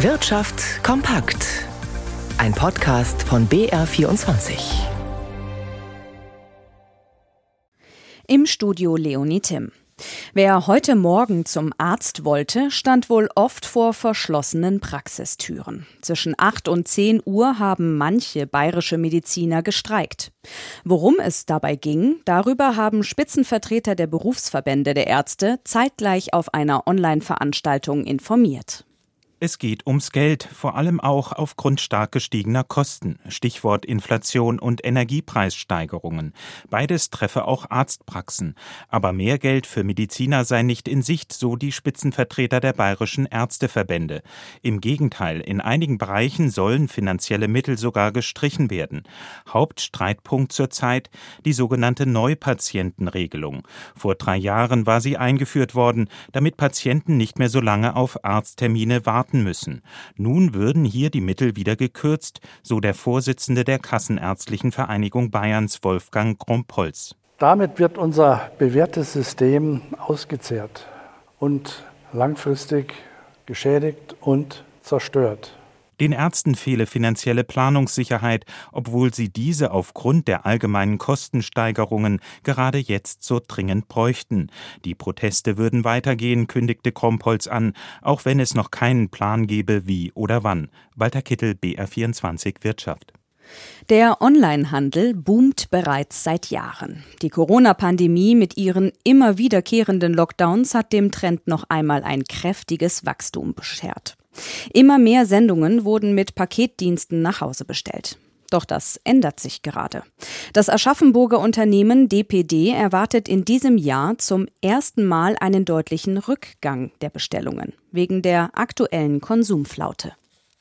Wirtschaft kompakt. Ein Podcast von BR24. Im Studio Leonie Timm. Wer heute Morgen zum Arzt wollte, stand wohl oft vor verschlossenen Praxistüren. Zwischen 8 und 10 Uhr haben manche bayerische Mediziner gestreikt. Worum es dabei ging, darüber haben Spitzenvertreter der Berufsverbände der Ärzte zeitgleich auf einer Online-Veranstaltung informiert. Es geht ums Geld, vor allem auch aufgrund stark gestiegener Kosten. Stichwort Inflation und Energiepreissteigerungen. Beides treffe auch Arztpraxen. Aber mehr Geld für Mediziner sei nicht in Sicht, so die Spitzenvertreter der bayerischen Ärzteverbände. Im Gegenteil, in einigen Bereichen sollen finanzielle Mittel sogar gestrichen werden. Hauptstreitpunkt zurzeit die sogenannte Neupatientenregelung. Vor 3 Jahren war sie eingeführt worden, damit Patienten nicht mehr so lange auf Arzttermine warten müssen. Nun würden hier die Mittel wieder gekürzt, so der Vorsitzende der Kassenärztlichen Vereinigung Bayerns, Wolfgang Krompholz. Damit wird unser bewährtes System ausgezehrt und langfristig geschädigt und zerstört. Den Ärzten fehle finanzielle Planungssicherheit, obwohl sie diese aufgrund der allgemeinen Kostensteigerungen gerade jetzt so dringend bräuchten. Die Proteste würden weitergehen, kündigte Krompholz an, auch wenn es noch keinen Plan gäbe, wie oder wann. Walter Kittel, BR24 Wirtschaft. Der Onlinehandel boomt bereits seit Jahren. Die Corona-Pandemie mit ihren immer wiederkehrenden Lockdowns hat dem Trend noch einmal ein kräftiges Wachstum beschert. Immer mehr Sendungen wurden mit Paketdiensten nach Hause bestellt. Doch das ändert sich gerade. Das Aschaffenburger Unternehmen DPD erwartet in diesem Jahr zum ersten Mal einen deutlichen Rückgang der Bestellungen wegen der aktuellen Konsumflaute.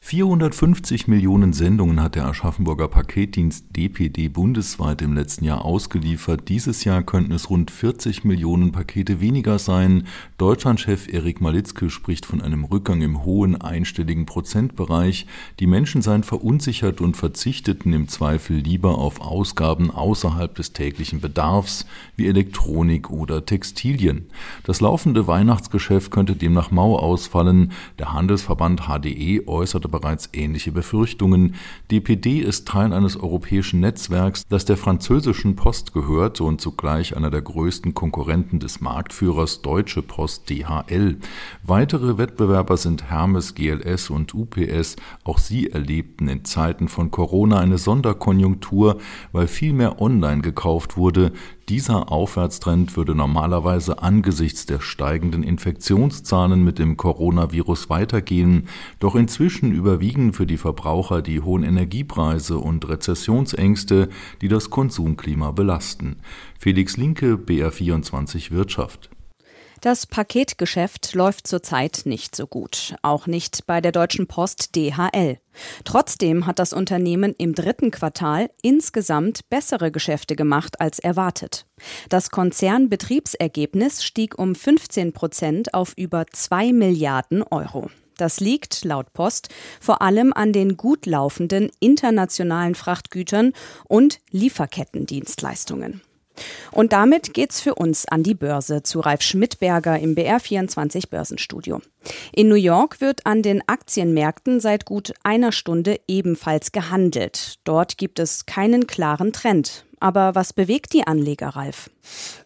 450 Millionen Sendungen hat der Aschaffenburger Paketdienst DPD bundesweit im letzten Jahr ausgeliefert. Dieses Jahr könnten es rund 40 Millionen Pakete weniger sein. Deutschlandchef Erik Malitzke spricht von einem Rückgang im hohen einstelligen Prozentbereich. Die Menschen seien verunsichert und verzichteten im Zweifel lieber auf Ausgaben außerhalb des täglichen Bedarfs, wie Elektronik oder Textilien. Das laufende Weihnachtsgeschäft könnte demnach mau ausfallen. Der Handelsverband HDE äußerte bereits ähnliche Befürchtungen. DPD ist Teil eines europäischen Netzwerks, das der französischen Post gehört und zugleich einer der größten Konkurrenten des Marktführers Deutsche Post DHL. Weitere Wettbewerber sind Hermes, GLS und UPS. Auch sie erlebten in Zeiten von Corona eine Sonderkonjunktur, weil viel mehr online gekauft wurde. Dieser Aufwärtstrend würde normalerweise angesichts der steigenden Infektionszahlen mit dem Coronavirus weitergehen. Doch inzwischen überwiegen für die Verbraucher die hohen Energiepreise und Rezessionsängste, die das Konsumklima belasten. Felix Linke, BR24 Wirtschaft. Das Paketgeschäft läuft zurzeit nicht so gut, auch nicht bei der Deutschen Post DHL. Trotzdem hat das Unternehmen im 3. Quartal insgesamt bessere Geschäfte gemacht als erwartet. Das Konzernbetriebsergebnis stieg um 15% auf über 2 Milliarden Euro. Das liegt, laut Post, vor allem an den gut laufenden internationalen Frachtgütern und Lieferkettendienstleistungen. Und damit geht's für uns an die Börse zu Ralf Schmidtberger im BR24 Börsenstudio. In New York wird an den Aktienmärkten seit gut einer Stunde ebenfalls gehandelt. Dort gibt es keinen klaren Trend. Aber was bewegt die Anleger, Ralf?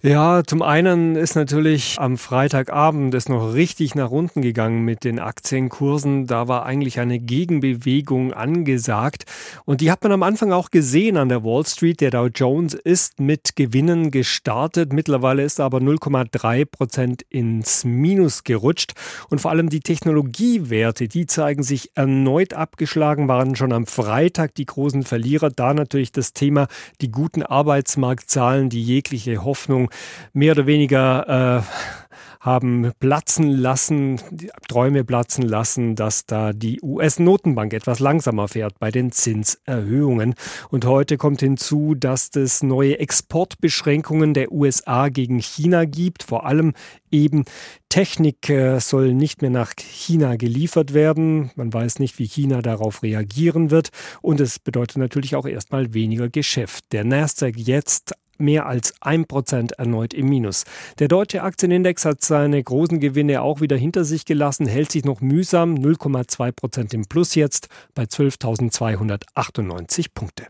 Ja, zum einen ist natürlich am Freitagabend es noch richtig nach unten gegangen mit den Aktienkursen. Da war eigentlich eine Gegenbewegung angesagt. Und die hat man am Anfang auch gesehen an der Wall Street. Der Dow Jones ist mit Gewinnen gestartet. Mittlerweile ist er aber 0,3% ins Minus gerutscht. Und vor allem die Technologiewerte, die zeigen sich erneut abgeschlagen, waren schon am Freitag die großen Verlierer. Da natürlich das Thema, die guten Arbeitsmarktzahlen, die jegliche Hoffnung mehr oder weniger haben platzen lassen, die Träume platzen lassen, dass da die US-Notenbank etwas langsamer fährt bei den Zinserhöhungen. Und heute kommt hinzu, dass es neue Exportbeschränkungen der USA gegen China gibt. Vor allem eben Technik soll nicht mehr nach China geliefert werden. Man weiß nicht, wie China darauf reagieren wird. Und es bedeutet natürlich auch erstmal weniger Geschäft. Der Nasdaq jetzt mehr als 1% erneut im Minus. Der deutsche Aktienindex hat seine großen Gewinne auch wieder hinter sich gelassen, hält sich noch mühsam 0,2% im Plus jetzt bei 12.298 Punkte.